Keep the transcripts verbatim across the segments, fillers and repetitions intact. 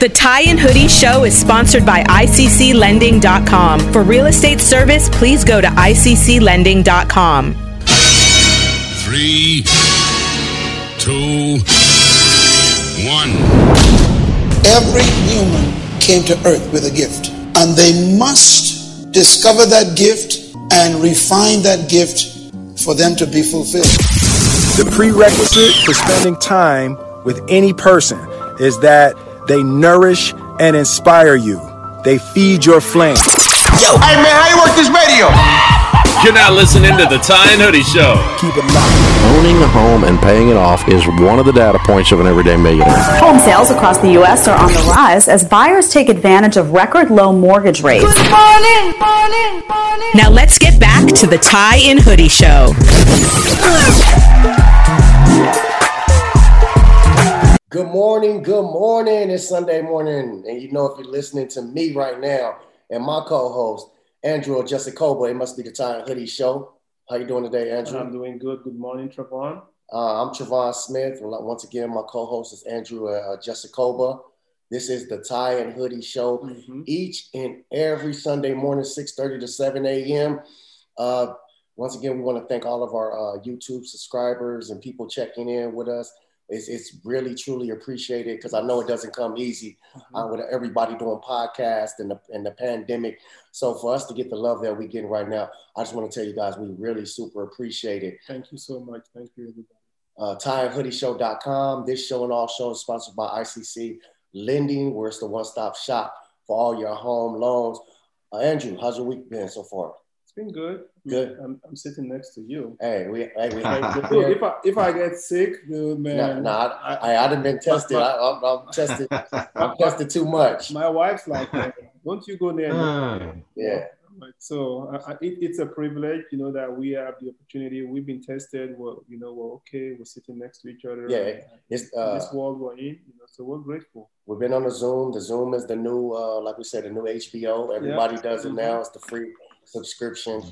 The Tie and Hoodie Show is sponsored by I C C Lending dot com. For real estate service, please go to I C C Lending dot com. Three, two, one. Every human came to earth with a gift, and they must discover that gift and refine that gift for them to be fulfilled. The prerequisite for spending time with any person is that they nourish and inspire you. They feed your flame. Yo, hey man, how you work this radio? You're now listening to The Tie and Hoodie Show. Keep it locked. Owning a home and paying it off is one of the data points of an everyday millionaire. Home sales across the U S are on the rise as buyers take advantage of record low mortgage rates. Good morning, morning, morning. Now let's get back to The Tie and Hoodie Show. Good morning, good morning. It's Sunday morning, and you know if you're listening to me right now and my co-host, Andrew Ajisikoba, it must be the Tie and Hoodie Show. How you doing today, Andrew? I'm doing good. Good morning, Travon. Uh, I'm Travon Smith. Once again, my co-host is Andrew Ajisikoba. This is the Tie and Hoodie Show. Mm-hmm. Each and every Sunday morning, six thirty to seven a.m. Uh, once again, we want to thank all of our uh, YouTube subscribers and people checking in with us. It's, it's really, truly appreciated because I know it doesn't come easy mm-hmm. uh, with everybody doing podcasts and the, and the pandemic. So for us to get the love that we're getting right now, I just want to tell you guys, we really super appreciate it. Thank you so much. Thank you, everybody. Uh, tie and hoodie show dot com. This show and all shows is sponsored by I C C Lending, where it's the one-stop shop for all your home loans. Uh, Andrew, how's your week been so far? It's been good. Good. I'm, I'm sitting next to you. Hey, we. Hey, we Look, if I if I get sick, dude, man. No, nah, nah, I, I I haven't been tested. I, I'm, I'm tested. I'm tested too much. My wife's like, hey, don't you go near me. Yeah. So I, I, it, it's a privilege, you know, that we have the opportunity. We've been tested. We're, you know, we're okay. We're sitting next to each other. Yeah. It's, uh, this world we're in, you know, so we're grateful. We've been on the Zoom. The Zoom is the new, uh, like we said, the new H B O. Everybody yeah. does it now. It's the free subscription,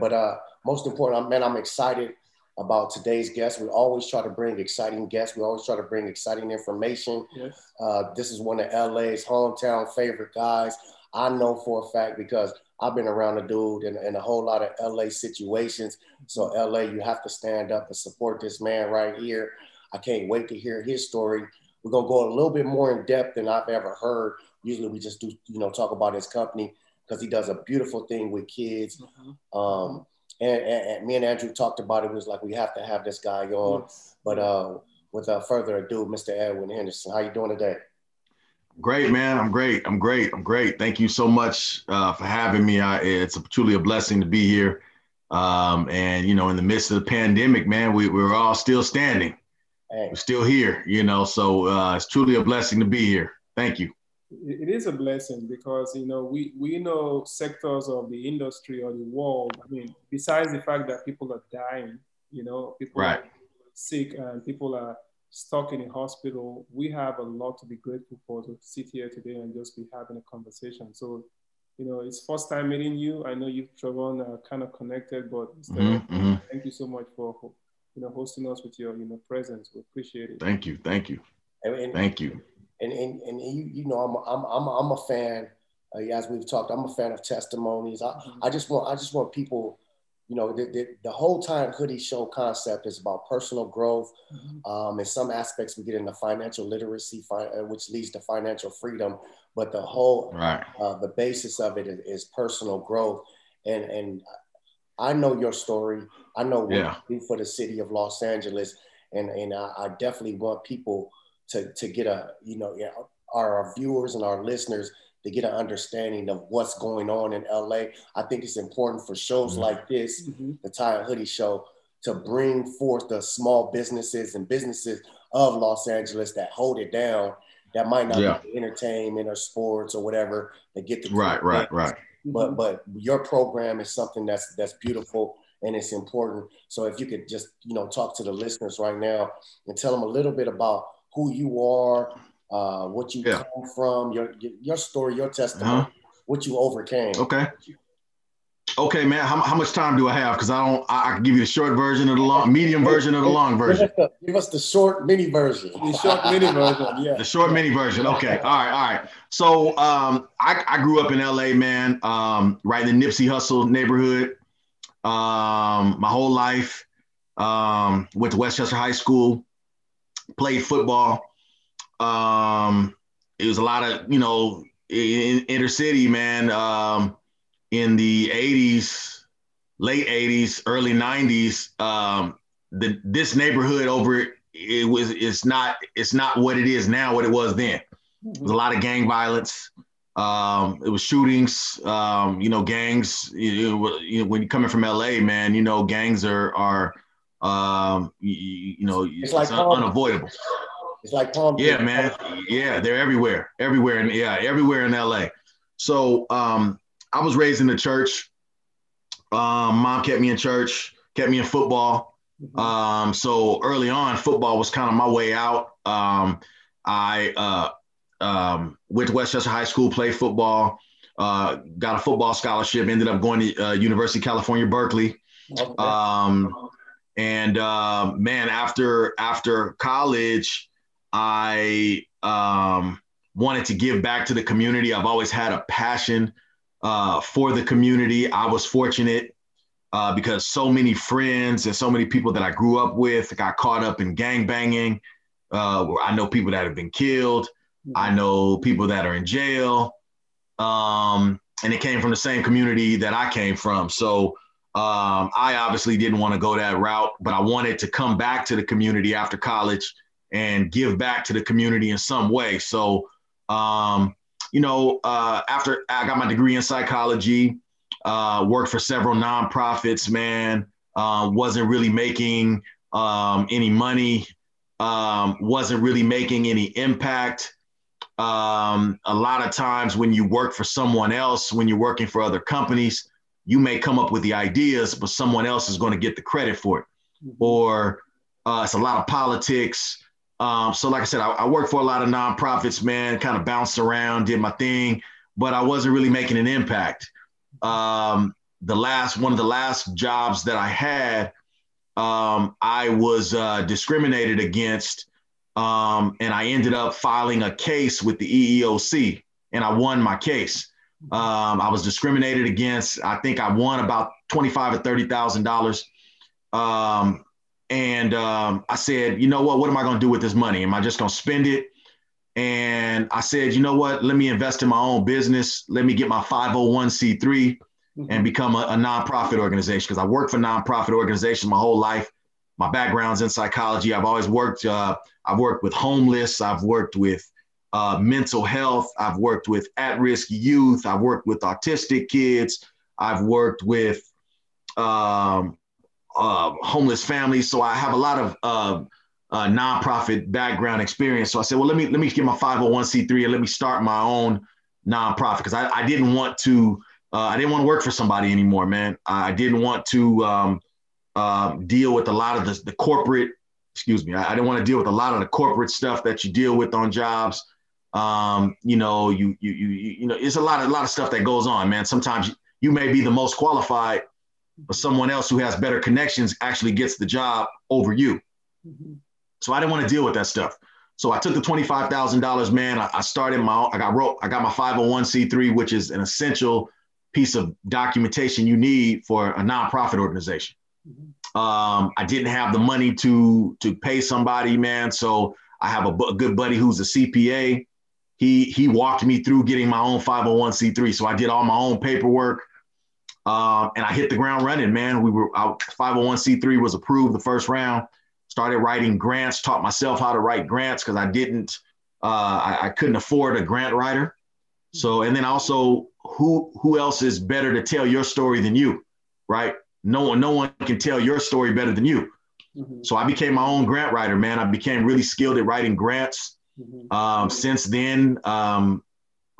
but uh, most important, man, I'm excited about today's guest. We always try to bring exciting guests. We always try to bring exciting information. Yes. Uh, this is one of L A's hometown favorite guys. I know for a fact because I've been around a dude in, in a whole lot of L A situations. So L A, you have to stand up and support this man right here. I can't wait to hear his story. We're gonna go a little bit more in depth than I've ever heard. Usually we just do, you know, talk about his company, because he does a beautiful thing with kids. Mm-hmm. Um, and, and, and me and Andrew talked about it. It was like, we have to have this guy on. Yes. But uh, without further ado, Mister Edwin Henderson, how you doing today? Great, man. I'm great. I'm great. I'm great. Thank you so much uh, for having me. I, it's a, truly a blessing to be here. Um, and, you know, in the midst of the pandemic, man, we, we're all still standing. Hey. We're still here, you know, so uh, it's truly a blessing to be here. Thank you. It is a blessing because, you know, we, we know sectors of the industry or the world. I mean, besides the fact that people are dying, you know, people right. are sick and people are stuck in the hospital, we have a lot to be grateful for to sit here today and just be having a conversation. So, you know, it's first time meeting you. I know you've traveled uh, kind of connected, but Mister Mm-hmm. thank you so much for, you know, hosting us with your, you know, presence. We appreciate it. Thank you. Thank you. I mean, thank you. And and and you you know I'm I'm I'm I'm a fan uh, as we've talked I'm a fan of testimonies. I, mm-hmm. I just want I just want people, you know, the the, the whole Tie and Hoodie Show concept is about personal growth. Mm-hmm. Um, in some aspects we get into financial literacy, fi- which leads to financial freedom. But the whole right. uh, the basis of it is, is personal growth. And and I know your story. I know what yeah. you do for the city of Los Angeles. And and I, I definitely want people to to get a, you know, our viewers and our listeners to get an understanding of what's going on in L A. I think it's important for shows mm-hmm. like this, mm-hmm. the Tie and Hoodie Show, to bring forth the small businesses and businesses of Los Angeles that hold it down, that might not yeah. be entertainment or sports or whatever, that get the right, right, right. But mm-hmm. but your program is something that's that's beautiful. And it's important. So if you could just, you know, talk to the listeners right now and tell them a little bit about who you are, uh, what you yeah. come from, your your story, your testimony, uh-huh. what you overcame. Okay. Okay, man, how, how much time do I have? Because I don't, I, I can give you the short version of the long, medium version of the long version. Give us the short mini version. The short mini version, yeah. The short mini version, okay. All right, all right. So um, I, I grew up in L A, man, um, right in the Nipsey Hussle neighborhood um, my whole life. Um, went to Westchester High School, played football. Um, it was a lot of, you know, in, in inner city, man. Um, in the eighties, late eighties, early nineties, um, the, this neighborhood over it was it's not it's not what it is now, what it was then. It was a lot of gang violence. Um, it was shootings. Um, you know, gangs. You, you know, when you're coming from L A, man, you know, gangs are are um, you, you know it's, it's like un- unavoidable. It's like Palm Beach. Yeah, man. Yeah, they're everywhere, everywhere, and yeah, everywhere in L A. So um, I was raised in the church. Um, mom kept me in church, kept me in football. Um, so early on, football was kind of my way out. Um, I uh, um, went to Westchester High School, played football, uh, got a football scholarship, ended up going to uh, University of California, Berkeley. Okay. Um, and uh, man, after after college, I um, wanted to give back to the community. I've always had a passion uh, for the community. I was fortunate uh, because so many friends and so many people that I grew up with got caught up in gangbanging. Uh, I know people that have been killed. I know people that are in jail. Um, and it came from the same community that I came from. So um, I obviously didn't want to go that route, but I wanted to come back to the community after college and give back to the community in some way. So, um, you know, uh, after I got my degree in psychology, uh, worked for several nonprofits, man, uh, wasn't really making um, any money, um, wasn't really making any impact. Um, a lot of times when you work for someone else, when you're working for other companies, you may come up with the ideas, but someone else is going to get the credit for it. Or uh, it's a lot of politics. Um, so like I said, I, I worked for a lot of nonprofits, man, kind of bounced around, did my thing, but I wasn't really making an impact. Um, the last, one of the last jobs that I had, um, I was uh, discriminated against, um, and I ended up filing a case with the E E O C, and I won my case. Um, I was discriminated against. I think I won about twenty-five thousand dollars or thirty thousand dollars. Um, And um, I said, you know what, what am I going to do with this money? Am I just going to spend it? And I said, you know what, let me invest in my own business. Let me get my five oh one c three mm-hmm. and become a, a nonprofit organization, because I worked for nonprofit organizations my whole life. My background's in psychology. I've always worked. Uh, I've worked with homeless. I've worked with uh, mental health. I've worked with at-risk youth. I've worked with autistic kids. I've worked with um, Uh, homeless families. So I have a lot of uh, uh, nonprofit background experience. So I said, well, let me let me get my five oh one c three and let me start my own nonprofit, because I, I didn't want to uh, I didn't want to work for somebody anymore, man. I didn't want to um, uh, deal with a lot of the, the corporate. Excuse me, I, I didn't want to deal with a lot of the corporate stuff that you deal with on jobs. Um, you know, you you you you know, it's a lot of a lot of stuff that goes on, man. Sometimes you may be the most qualified, but someone else who has better connections actually gets the job over you. Mm-hmm. So I didn't want to deal with that stuff. So I took the twenty-five thousand dollars, man. I, I started my, I got wrote, I got my five oh one c three, which is an essential piece of documentation you need for a nonprofit organization. Mm-hmm. Um, I didn't have the money to, to pay somebody, man. So I have a, bu- a good buddy who's a C P A. He, he walked me through getting my own five oh one c three. So I did all my own paperwork. Um, and I hit the ground running, man. We were out, five oh one c three was approved the first round, started writing grants, taught myself how to write grants, because I didn't, uh, I, I couldn't afford a grant writer. So, and then also who, who else is better to tell your story than you, right? No one, no one can tell your story better than you. Mm-hmm. So I became my own grant writer, man. I became really skilled at writing grants. Mm-hmm. Um, since then, um,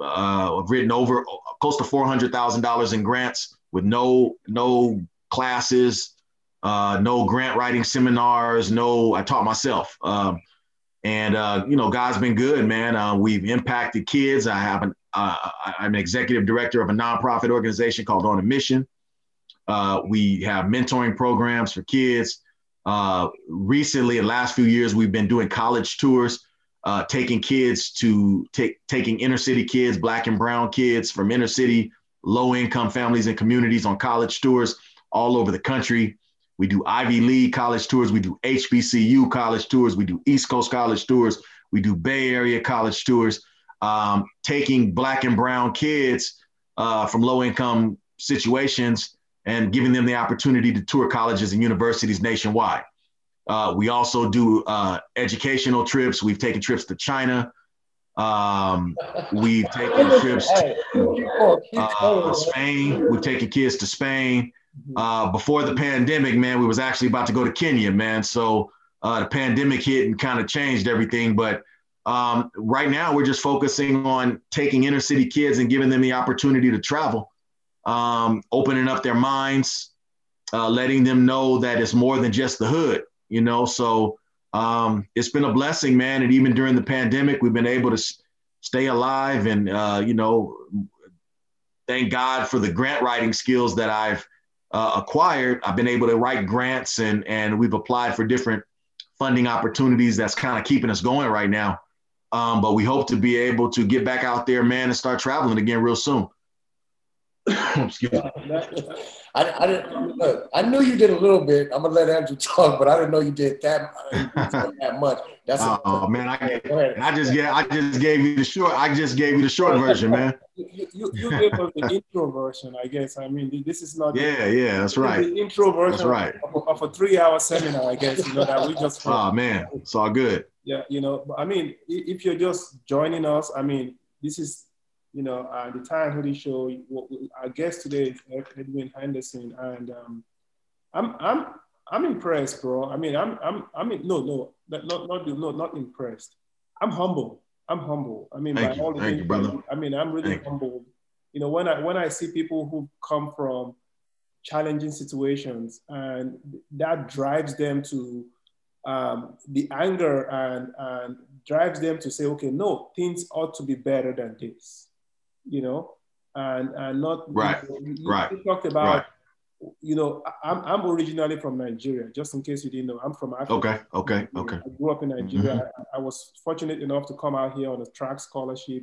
uh, I've written over close to four hundred thousand dollars in grants, with no no classes, uh, no grant writing seminars, no, I taught myself. Um, and, uh, you know, God's been good, man. Uh, we've impacted kids. I have an, uh, I'm an executive director of a nonprofit organization called On a Mission. Uh, we have mentoring programs for kids. Uh, recently, in the last few years, we've been doing college tours, uh, taking kids to take taking inner city kids, black and brown kids from inner city, low income families and communities on college tours all over the country. We do Ivy League college tours. We do H B C U college tours. We do East Coast college tours. We do Bay Area college tours, um, taking black and brown kids uh, from low income situations and giving them the opportunity to tour colleges and universities nationwide. Uh, we also do uh, educational trips. We've taken trips to China. Um, we've taken trips to uh, Spain. We've taken kids to Spain. Uh, before the pandemic, man, we was actually about to go to Kenya, man. So uh, the pandemic hit and kind of changed everything. But um, right now we're just focusing on taking inner city kids and giving them the opportunity to travel. Um, opening up their minds, uh, letting them know that it's more than just the hood, you know? So, um, it's been a blessing, man. And even during the pandemic, we've been able to s- stay alive and, uh, you know, thank God for the grant writing skills that I've, uh, acquired. I've been able to write grants and, and we've applied for different funding opportunities. That's kind of keeping us going right now. Um, but we hope to be able to get back out there, man, and start traveling again real soon. Excuse me. I, I didn't look, I knew you did a little bit. I'm gonna let Andrew talk, but I didn't know you did that, that much. That's oh a, man, I, I just yeah, I just gave you the short. I just gave you the short version, man. You, you, you gave us the intro version, I guess. I mean, this is not. Yeah, the, yeah, that's right. The intro version, that's right. Of, of a three-hour seminar, I guess. You know that we just. Heard. Oh man, it's all good. Yeah, you know, I mean, if you're just joining us, I mean, this is. You know, uh, the Tie and Hoodie Show. Our guest today is Edwin Henderson, and um, I'm I'm I'm impressed, bro. I mean, I'm I'm I mean, no, no, not not no, not impressed. I'm humble. I'm humble. I mean, thank you, all the thank you, brother. I mean, I'm really humble. You know, when I when I see people who come from challenging situations, and that drives them to um, the anger and and drives them to say, okay, no, things ought to be better than this. You know, and and not right. You, you right. talked about, right. you know, I'm I'm originally from Nigeria. Just in case you didn't know, I'm from Africa. Okay, okay, okay. I grew up in Nigeria. Mm-hmm. I, I was fortunate enough to come out here on a track scholarship,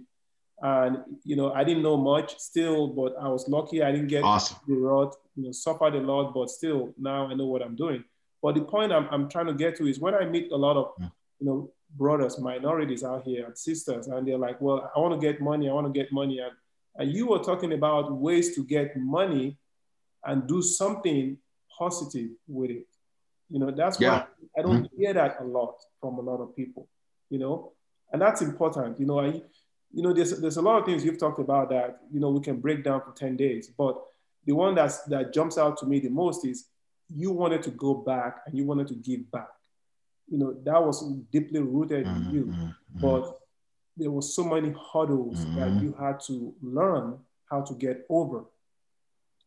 and you know, I didn't know much still, but I was lucky. I didn't get awesome. the road. You know, suffered a lot, but still now I know what I'm doing. But the point I'm I'm trying to get to is when I meet a lot of, yeah. you know. brothers, minorities out here, and sisters, and they're like, well, I want to get money, I want to get money. And, and you were talking about ways to get money and do something positive with it. You know, that's yeah. why I don't mm-hmm. hear that a lot from a lot of people, you know, and that's important. You know, I, you know, there's, there's a lot of things you've talked about that, you know, we can break down for ten days, but the one that's, that jumps out to me the most is you wanted to go back and you wanted to give back. You know, that was deeply rooted in you, mm-hmm. but there were so many hurdles mm-hmm. that you had to learn how to get over.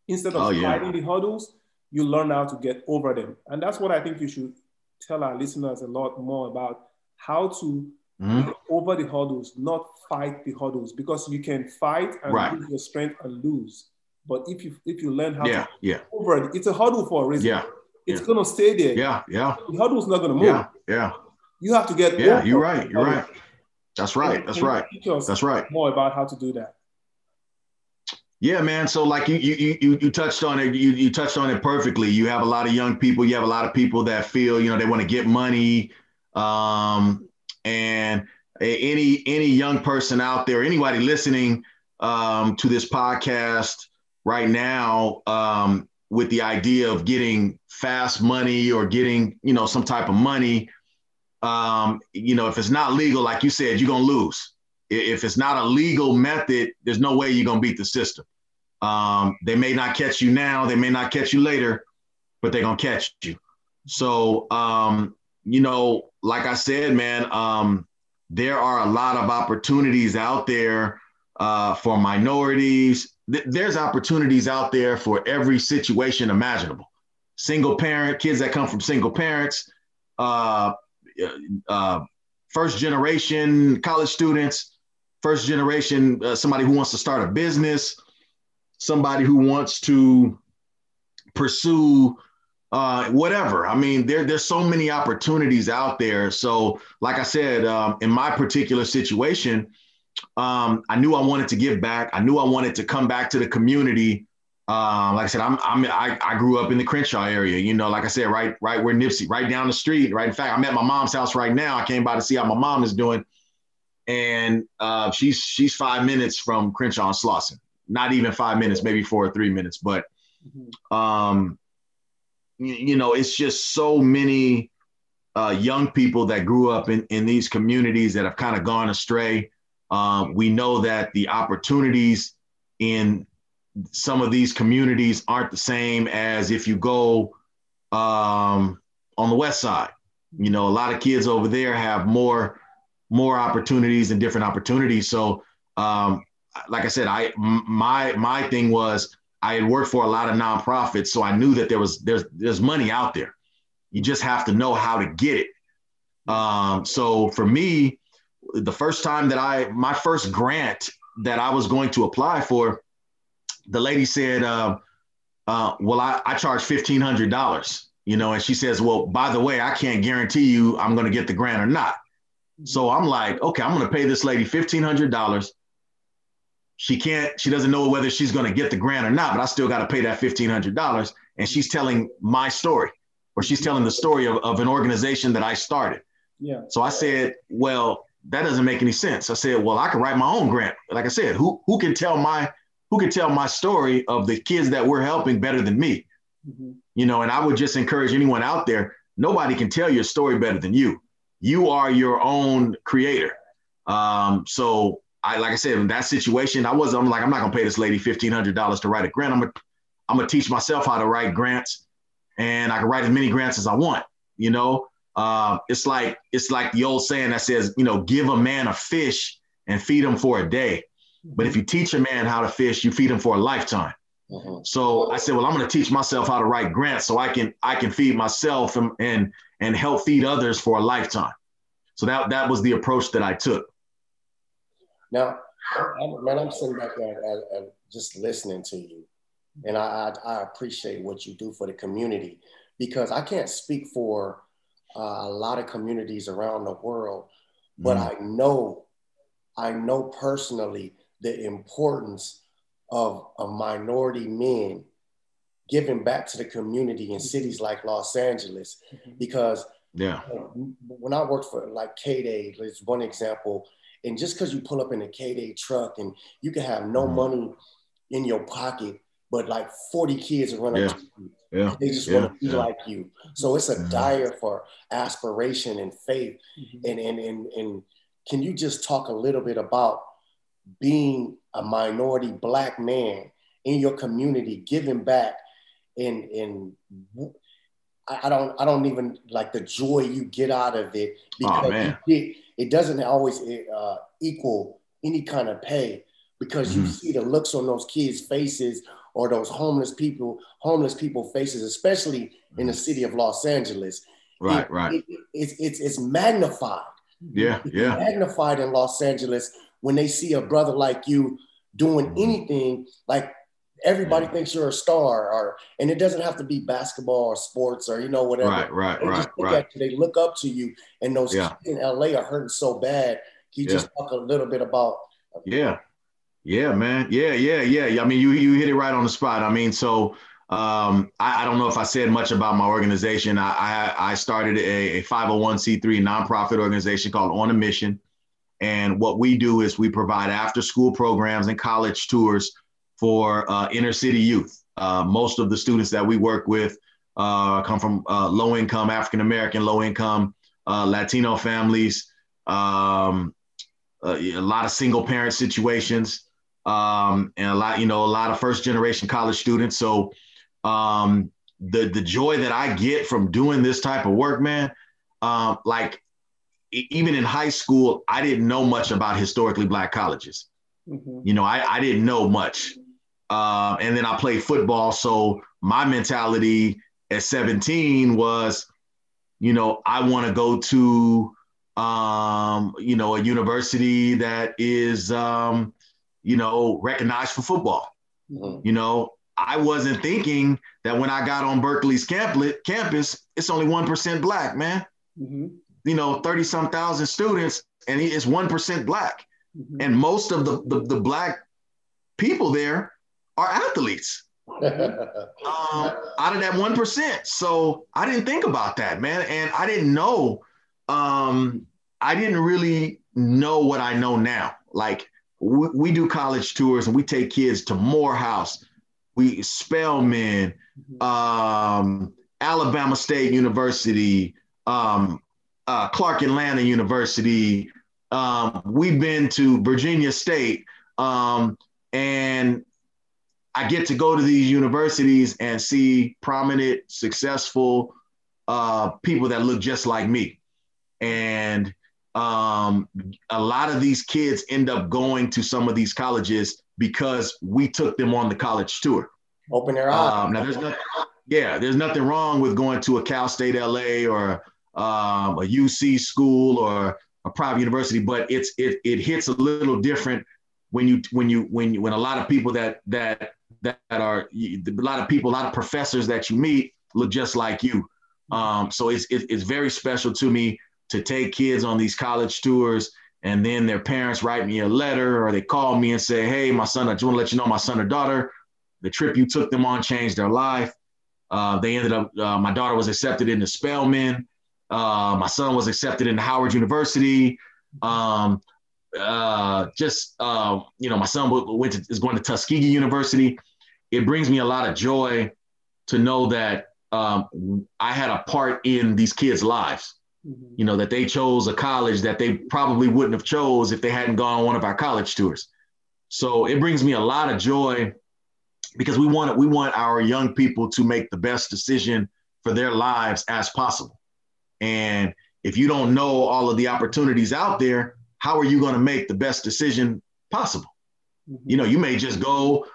Instead of oh, fighting yeah. the hurdles, you learn how to get over them. And that's what I think you should tell our listeners a lot more about, how to mm-hmm. get over the hurdles, not fight the hurdles, because you can fight and right. lose your strength and lose. But if you if you learn how yeah, to get yeah. over it, it's a hurdle for a reason. Yeah. It's yeah. gonna stay there. Yeah, yeah. The hurdle's not gonna move. Yeah, yeah. You have to get. Yeah, you're right. You're right. That's right. That's right. That's right. More about how to do that. Yeah, man. So like you, you, you, you touched on it. You, you touched on it perfectly. You have a lot of young people. You have a lot of people that feel, you know, they want to get money, um, and any any young person out there, anybody listening um, to this podcast right now. Um, with the idea of getting fast money or getting, you know, some type of money, um, you know, if it's not legal, like you said, you're going to lose. If it's not a legal method, there's no way you're going to beat the system. Um, they may not catch you now, they may not catch you later, but they're going to catch you. So, um, you know, like I said, man, um, there are a lot of opportunities out there uh, for minorities. There's opportunities out there for every situation imaginable. Single parent, kids that come from single parents, uh, uh, first generation college students, first generation, uh, somebody who wants to start a business, somebody who wants to pursue uh, whatever. I mean, there there's so many opportunities out there. So like I said, um, in my particular situation, um, I knew I wanted to give back. I knew I wanted to come back to the community. Um, like I said, I'm, I'm, I, I grew up in the Crenshaw area, you know, like I said, right, right where Nipsey, right down the street, right? In fact, I'm at my mom's house right now. I came by to see how my mom is doing. And uh, she's, she's five minutes from Crenshaw and Slauson, not even five minutes, maybe four or three minutes. But, um, you, you know, it's just so many uh, young people that grew up in, in these communities that have kind of gone astray. Um, we know that the opportunities in some of these communities aren't the same as if you go um, on the west side. You know, a lot of kids over there have more more opportunities and different opportunities. So, um, like I said, I my my thing was I had worked for a lot of nonprofits, so I knew that there was there's there's money out there. You just have to know how to get it. Um, so for me, the first time that I my first grant that I was going to apply for, the lady said, uh, uh, well, I, I charge fifteen hundred dollars, you know, and she says, well, by the way, I can't guarantee you I'm going to get the grant or not. So I'm like, okay, I'm going to pay this lady fifteen hundred dollars. She can't, she doesn't know whether she's going to get the grant or not, but I still got to pay that fifteen hundred dollars. And she's telling my story, or she's telling the story of, of an organization that I started. Yeah. So I said, well, that doesn't make any sense. I said, well, I can write my own grant. Like I said, who, who can tell my who could tell my story of the kids that we're helping better than me? Mm-hmm. You know, and I would just encourage anyone out there, nobody can tell your story better than you. You are your own creator. Um, so I, like I said, in that situation, I wasn't, I'm like, I'm not gonna pay this lady fifteen hundred dollars to write a grant. I'm gonna, I'm gonna teach myself how to write grants, and I can write as many grants as I want. You know, uh, it's like, it's like the old saying that says, you know, give a man a fish and feed him for a day. But if you teach a man how to fish, you feed him for a lifetime. Mm-hmm. So I said, well, I'm going to teach myself how to write grants so I can I can feed myself and and, and help feed others for a lifetime. So that, that was the approach that I took. Now, I'm, man, I'm sitting back there and, and just listening to you. And I, I, I appreciate what you do for the community, because I can't speak for uh, a lot of communities around the world, but mm-hmm. I know, I know personally the importance of, of minority men giving back to the community in cities like Los Angeles. Because yeah. you know, when I worked for like K-Day, is one example, and just because you pull up in a K-Day truck and you can have no mm-hmm. money in your pocket, but like forty kids are running yeah. up to you. Yeah. They just yeah. want to be yeah. like you. So it's a mm-hmm. dire for aspiration and faith. Mm-hmm. And, and, and, and can you just talk a little bit about being a minority Black man in your community, giving back, and and I don't I don't even like the joy you get out of it, because oh, man. It, it doesn't always uh, equal any kind of pay, because mm-hmm. you see the looks on those kids' faces or those homeless people homeless people faces, especially mm-hmm. in the city of Los Angeles. Right, it, right. It, it, it's it's it's magnified. Yeah, it's yeah. magnified in Los Angeles. When they see a brother like you doing anything, like everybody thinks you're a star, or and it doesn't have to be basketball or sports or, you know, whatever. Right, right, they right, just look right. At you, they look up to you, and those yeah. kids in L A are hurting so bad. Can you yeah. just talk a little bit about? Yeah, yeah, man, yeah, yeah, yeah. I mean, you you hit it right on the spot. I mean, so um, I, I don't know if I said much about my organization. I I, I started a, a five oh one c three nonprofit organization called On a Mission. And what we do is we provide after-school programs and college tours for uh, inner-city youth. Uh, most of the students that we work with uh, come from uh, low-income, African-American, low-income, uh, Latino families, um, a, a lot of single-parent situations, um, and a lot, you know, a lot of first-generation college students. So um, the the joy that I get from doing this type of work, man, uh, like. Even in high school, I didn't know much about historically Black colleges. Mm-hmm. You know, I, I didn't know much. Uh, and then I played football. So my mentality at seventeen was, you know, I want to go to, um, you know, a university that is, um, you know, recognized for football. Mm-hmm. You know, I wasn't thinking that when I got on Berkeley's campus, it's only one percent Black, man. Mm-hmm. You know, thirty some thousand students, and it's one percent Black. Mm-hmm. And most of the, the, the Black people there are athletes um, out of that one percent. So I didn't think about that, man. And I didn't know, um, I didn't really know what I know now. Like we, we do college tours and we take kids to Morehouse, we Spelman, um, Alabama State University, um, uh, Clark Atlanta University. Um, we've been to Virginia State, um, and I get to go to these universities and see prominent, successful uh, people that look just like me. And um, a lot of these kids end up going to some of these colleges because we took them on the college tour. Open their eyes. Um, now there's nothing, yeah, there's nothing wrong with going to a Cal State L A or um, a U C school or a private university, but it's it it hits a little different when you when you when you, when a lot of people that that that are a lot of people, a lot of professors that you meet look just like you. Um, so it's it, it's very special to me to take kids on these college tours. And then their parents write me a letter or they call me and say, hey, my son, I just want to let you know my son or daughter, the trip you took them on changed their life. Uh, they ended up, uh, my daughter was accepted into Spelman. Uh, my son was accepted into Howard University. Um, uh, just, uh, you know, my son went to, is going to Tuskegee University. It brings me a lot of joy to know that um, I had a part in these kids' lives. You know, that they chose a college that they probably wouldn't have chose if they hadn't gone on one of our college tours. So it brings me a lot of joy because we want we want our young people to make the best decision for their lives as possible. And if you don't know all of the opportunities out there, how are you going to make the best decision possible? Mm-hmm. You know, you may just go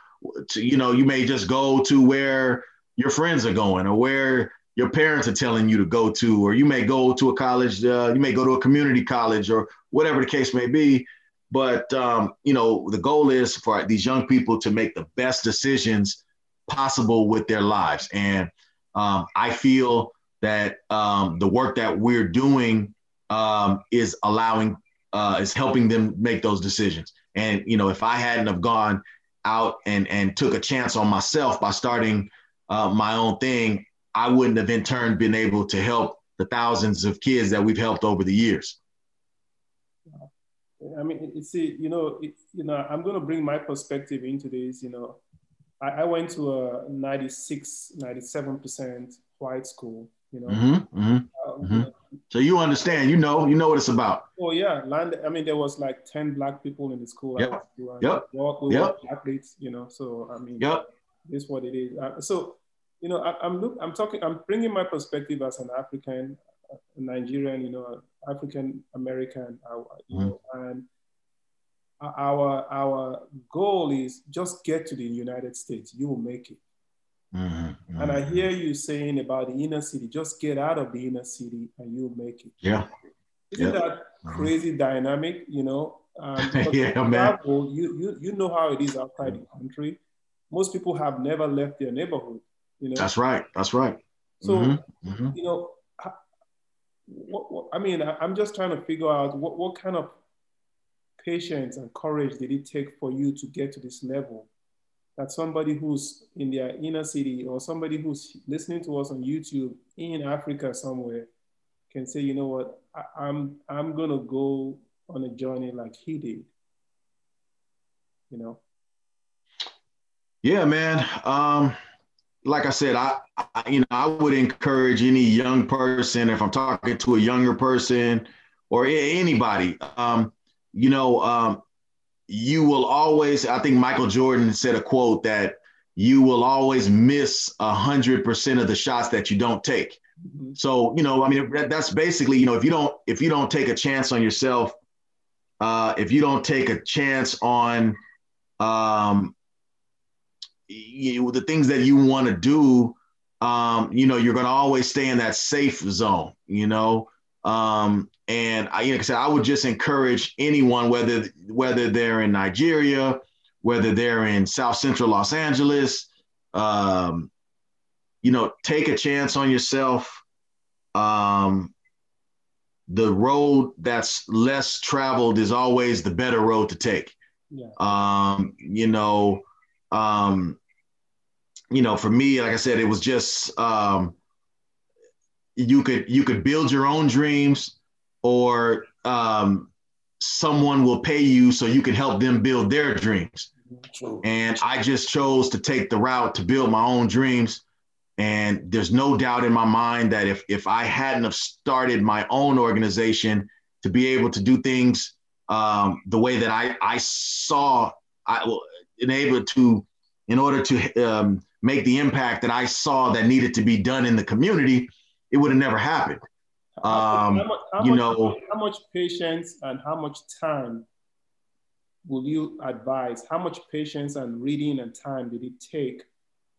to, you know, you may just go to where your friends are going or where your parents are telling you to go to, or you may go to a college, uh, you may go to a community college or whatever the case may be. But, um, you know, the goal is for these young people to make the best decisions possible with their lives. And um, I feel that um, the work that we're doing um, is allowing, uh, is helping them make those decisions. And, you know, if I hadn't have gone out and, and took a chance on myself by starting uh, my own thing, I wouldn't have in turn been able to help the thousands of kids that we've helped over the years. I mean, you see, you know, it, you know, I'm going to bring my perspective into this. You know, I, I went to a ninety-six, ninety-seven percent white school, you know. Mm-hmm, mm-hmm, uh, mm-hmm. So you understand, you know, you know what it's about. Oh yeah. Land, I mean, there was like ten Black people in the school. Yep. I went to, and yep. Walk, we yep. athletes, you know, so I mean, yep. This is what it is. Uh, so, You know, I, I'm look, I'm talking. I'm bringing my perspective as an African, a Nigerian, you know, African American, you mm-hmm. know, and our our goal is just get to the United States. You will make it. Mm-hmm. And I hear you saying about the inner city. Just get out of the inner city, and you'll make it. Yeah. Isn't yeah. that crazy mm-hmm. dynamic? You know. Um, yeah, man. Travel, you you you know how it is outside the country. Most people have never left their neighborhood. You know? That's right. That's right. So, mm-hmm. Mm-hmm. you know, I, what, what, I mean, I, I'm just trying to figure out what, what kind of patience and courage did it take for you to get to this level that somebody who's in their inner city or somebody who's listening to us on YouTube in Africa somewhere can say, you know what, I, I'm, I'm going to go on a journey like he did, you know? Yeah, man. Um... Like I said, I, I you know I would encourage any young person, if I'm talking to a younger person or anybody, um, you know, um, you will always, I think Michael Jordan said a quote that you will always miss one hundred percent of the shots that you don't take. Mm-hmm. So, you know, I mean, that's basically, you know, if you don't if you don't take a chance on yourself, uh, if you don't take a chance on um You, the things that you want to do, um, you know, you're going to always stay in that safe zone, you know. Um, and I, like I said, I would just encourage anyone, whether whether they're in Nigeria, whether they're in South Central Los Angeles, um, you know, take a chance on yourself. Um, the road that's less traveled is always the better road to take. Yeah. Um, you know, um, you know, for me, like I said, it was just, um, you could, you could build your own dreams, or um, someone will pay you so you can help them build their dreams. True. And I just chose to take the route to build my own dreams. And there's no doubt in my mind that if, if I hadn't have started my own organization to be able to do things um, the way that I, I saw, I was able to, in order to um, make the impact that I saw that needed to be done in the community, it would have never happened. Um, how much, how you much, know, how much patience and how much time will you advise? How much patience and reading and time did it take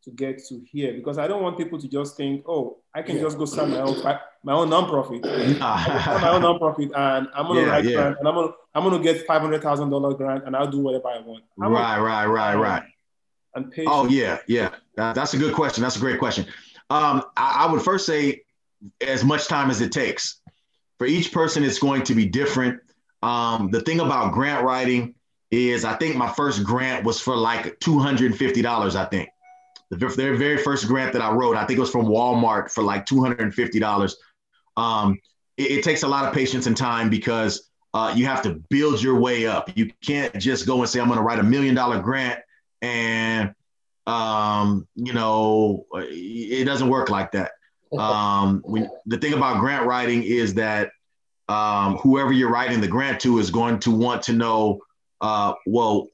to get to here? Because I don't want people to just think, oh, I can yeah. just go start my own my own nonprofit. Nah. My own nonprofit, and I'm gonna yeah, write yeah. grant, and I'm gonna I'm gonna get five hundred thousand dollar grant, and I'll do whatever I want. How right, right, right, right. And patience. Oh yeah, yeah. Uh, that's a good question. That's a great question. Um, I, I would first say, as much time as it takes. For each person, it's going to be different. Um, the thing about grant writing is, I think my first grant was for like two hundred fifty dollars, I think. The very, very first grant that I wrote, I think it was from Walmart for like two hundred fifty dollars. Um, it, it takes a lot of patience and time, because uh, you have to build your way up. You can't just go and say, I'm going to write a million dollar grant and, um, you know, it doesn't work like that. Um, when, the thing about grant writing is that um, whoever you're writing the grant to is going to want to know, uh, well,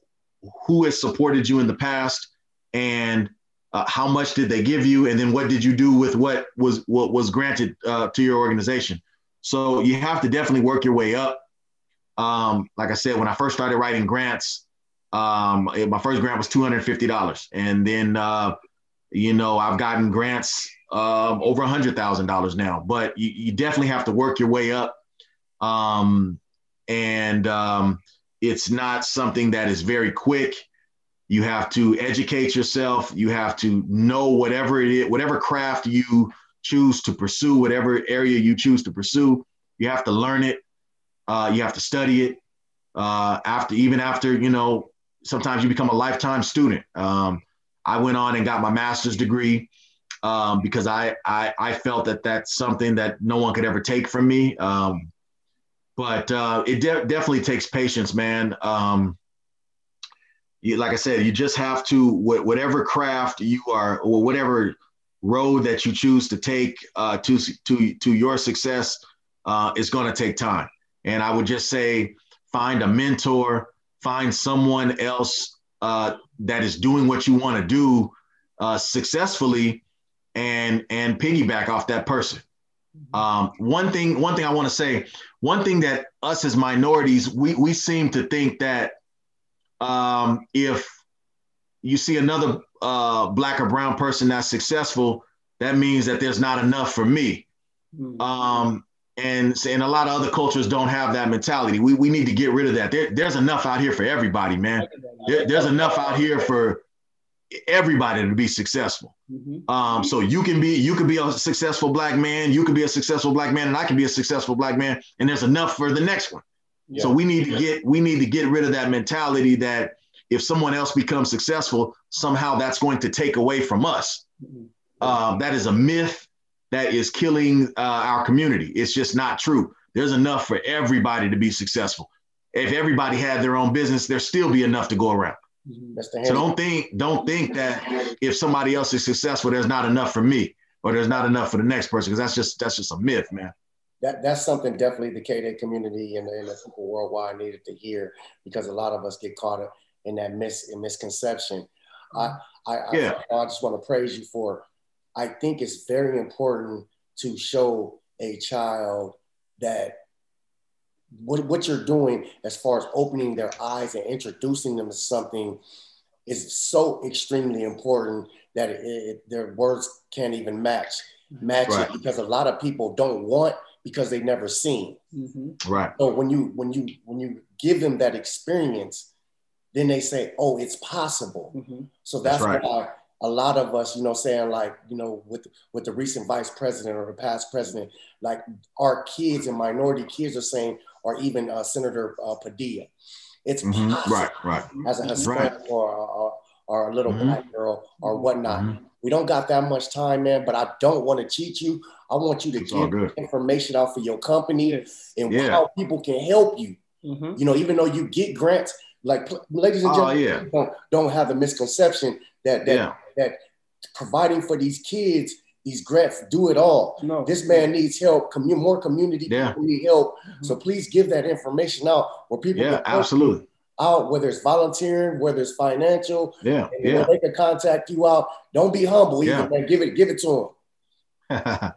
who has supported you in the past, and uh, how much did they give you, and then what did you do with what was what was granted uh, to your organization. So you have to definitely work your way up. Um, like I said, when I first started writing grants, um, it, my first grant was two hundred fifty dollars, and then uh, you know, I've gotten grants Um, over one hundred thousand dollars now, but you, you definitely have to work your way up. Um, and um, it's not something that is very quick. You have to educate yourself. You have to know whatever it is, whatever craft you choose to pursue, whatever area you choose to pursue, you have to learn it. Uh, you have to study it. Uh, after, even after, you know, sometimes you become a lifetime student. Um, I went on and got my master's degree, Um, because I, I I felt that that's something that no one could ever take from me. Um, but uh, it de- definitely takes patience, man. Um, you, like I said, you just have to, wh- whatever craft you are, or whatever road that you choose to take uh, to, to, to your success, uh, it's going to take time. And I would just say, find a mentor, find someone else uh, that is doing what you want to do uh, successfully, and and piggyback off that person. Um, one thing, one thing I want to say, one thing that us as minorities, we, we seem to think that um, if you see another uh, black or brown person that's successful, that means that there's not enough for me. Um, and, and a lot of other cultures don't have that mentality. We, we need to get rid of that. There, there's enough out here for everybody, man. There, there's enough out here for everybody to be successful. Mm-hmm. Um, so you can be, you can be a successful black man, you can be a successful black man, and I can be a successful black man, and there's enough for the next one. Yeah. So we need to get, we need to get rid of that mentality that if someone else becomes successful, somehow that's going to take away from us. Mm-hmm. Um, that is a myth that is killing uh, our community. It's just not true. There's enough for everybody to be successful. If everybody had their own business, there'd still be enough to go around. So don't think, don't think that if somebody else is successful, there's not enough for me, or there's not enough for the next person. Because that's just, that's just a myth, man. That that's something definitely the K-Day community and, and the people worldwide needed to hear, because a lot of us get caught up in that mis in misconception. I I, yeah. I I just want to praise you for. I think it's very important to show a child that What, what you're doing as far as opening their eyes and introducing them to something is so extremely important that it, it, their words can't even match, match right. it, because a lot of people don't want, because they've never seen. Mm-hmm. Right. So when you, when you, when you give them that experience, then they say, oh, it's possible. Mm-hmm. So that's, that's right. why a lot of us, you know, saying like, you know, with, with the recent vice president or the past president, like our kids and minority kids are saying, or even uh, Senator uh, Padilla, it's mm-hmm. possible right, right. as a Hispanic right. or, or, or a little mm-hmm. black girl or whatnot. Mm-hmm. We don't got that much time, man, but I don't want to cheat you. I want you to it's get information out for your company yes. and yeah. how people can help you. Mm-hmm. You know, even though you get grants, like ladies and gentlemen, oh, yeah. don't, don't have the misconception that that, yeah. that providing for these kids, these grants do it all. No. This man needs help. Commun- more community yeah. people need help. Mm-hmm. So please give that information out where people yeah, can absolutely. out, whether it's volunteering, whether it's financial, yeah, and, yeah. know, they can contact you out. Don't be humble, yeah. either, man. Give it, give it to them.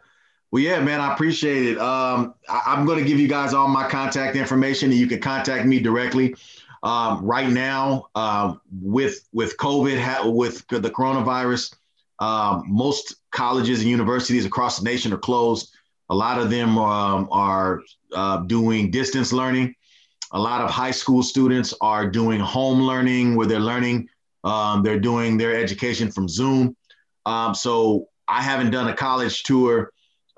Well, yeah, man, I appreciate it. Um, I, I'm going to give you guys all my contact information, and you can contact me directly. Um, right now, um, with with COVID, ha- with the coronavirus, um, most colleges and universities across the nation are closed. A lot of them um, are uh, doing distance learning. A lot of high school students are doing home learning, where they're learning, um, they're doing their education from Zoom. Um, so I haven't done a college tour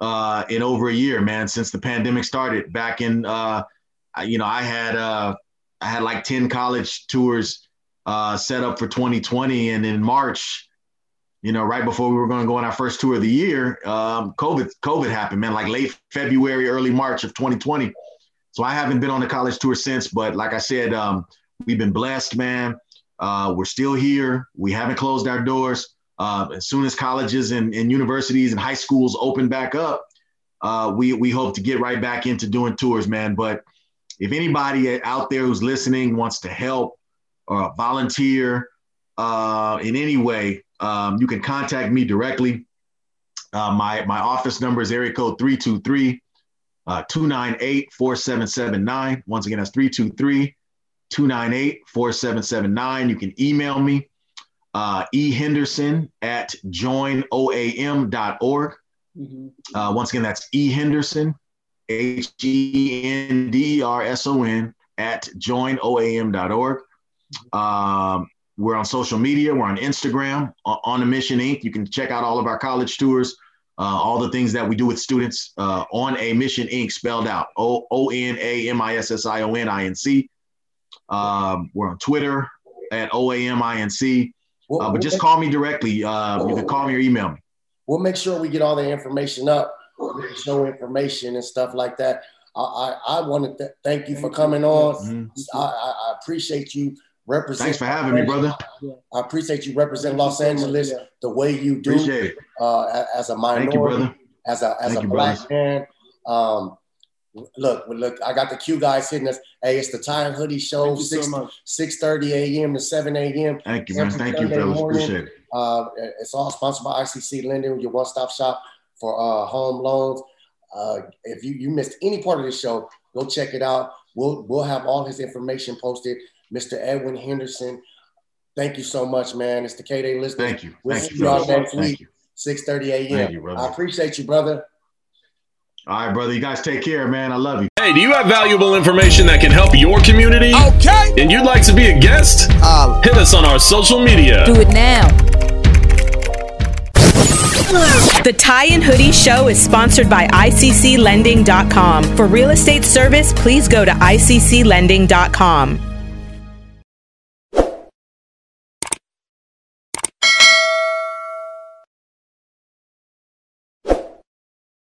uh in over a year, man, since the pandemic started back in uh you know I had uh I had like ten college tours uh set up for twenty twenty, and in March, you know, right before we were going to go on our first tour of the year, um COVID COVID happened, man, like late February, early March of twenty twenty. So I haven't been on a college tour since, but like I said, um we've been blessed, man. Uh we're still here. We haven't closed our doors. Uh, as soon as colleges and, and universities and high schools open back up, uh, we, we hope to get right back into doing tours, man. But if anybody out there who's listening wants to help or volunteer uh, in any way, um, you can contact me directly. Uh, my, my office number is area code three two three, two nine eight, four seven seven nine. Once again, that's three two three, two nine eight, four seven seven nine. You can email me. Uh, ehenderson at join O A M dot org. Mm-hmm. Uh, once again, that's ehenderson, H E N D E R S O N, at join O A M dot org. Um, we're on social media. We're on Instagram, On a Mission, Incorporated. You can check out all of our college tours, uh, all the things that we do with students, uh, On a Mission, Incorporated, spelled out, O N A M I S S I O N I N C. Um, we're on Twitter at O A M I N C. We'll, uh, but we'll just call me directly. Uh, oh. You can call me or email me. We'll make sure we get all the information up, show information and stuff like that. I I, I want to th- thank you for coming on. Mm-hmm. I, I appreciate you representing. Thanks for having me, brother. I appreciate you representing Los Angeles the way you do. Appreciate it. Uh, as a minority, you, as a as thank a you, black man. Um, Look, look! I got the Q guys hitting us. Hey, it's the Tie and Hoodie Show, six so six thirty a m to seven a m. Thank you, man. Thank Sunday you, fellas. Morning. Appreciate it. Uh, it's all sponsored by I C C Lending, your one-stop shop for uh, home loans. Uh, if you, you missed any part of this show, go check it out. We'll we'll have all his information posted. Mister Edwin Henderson, thank you so much, man. It's the K-Day listening. Thank you. We'll thank see you all next week, six thirty a m. I appreciate you, brother. All right, brother. You guys take care, man. I love you. Hey, do you have valuable information that can help your community? Okay. And you'd like to be a guest? Uh, Hit us on our social media. Do it now. The Tie and Hoodie Show is sponsored by I C C Lending dot com. For real estate service, please go to I C C Lending dot com.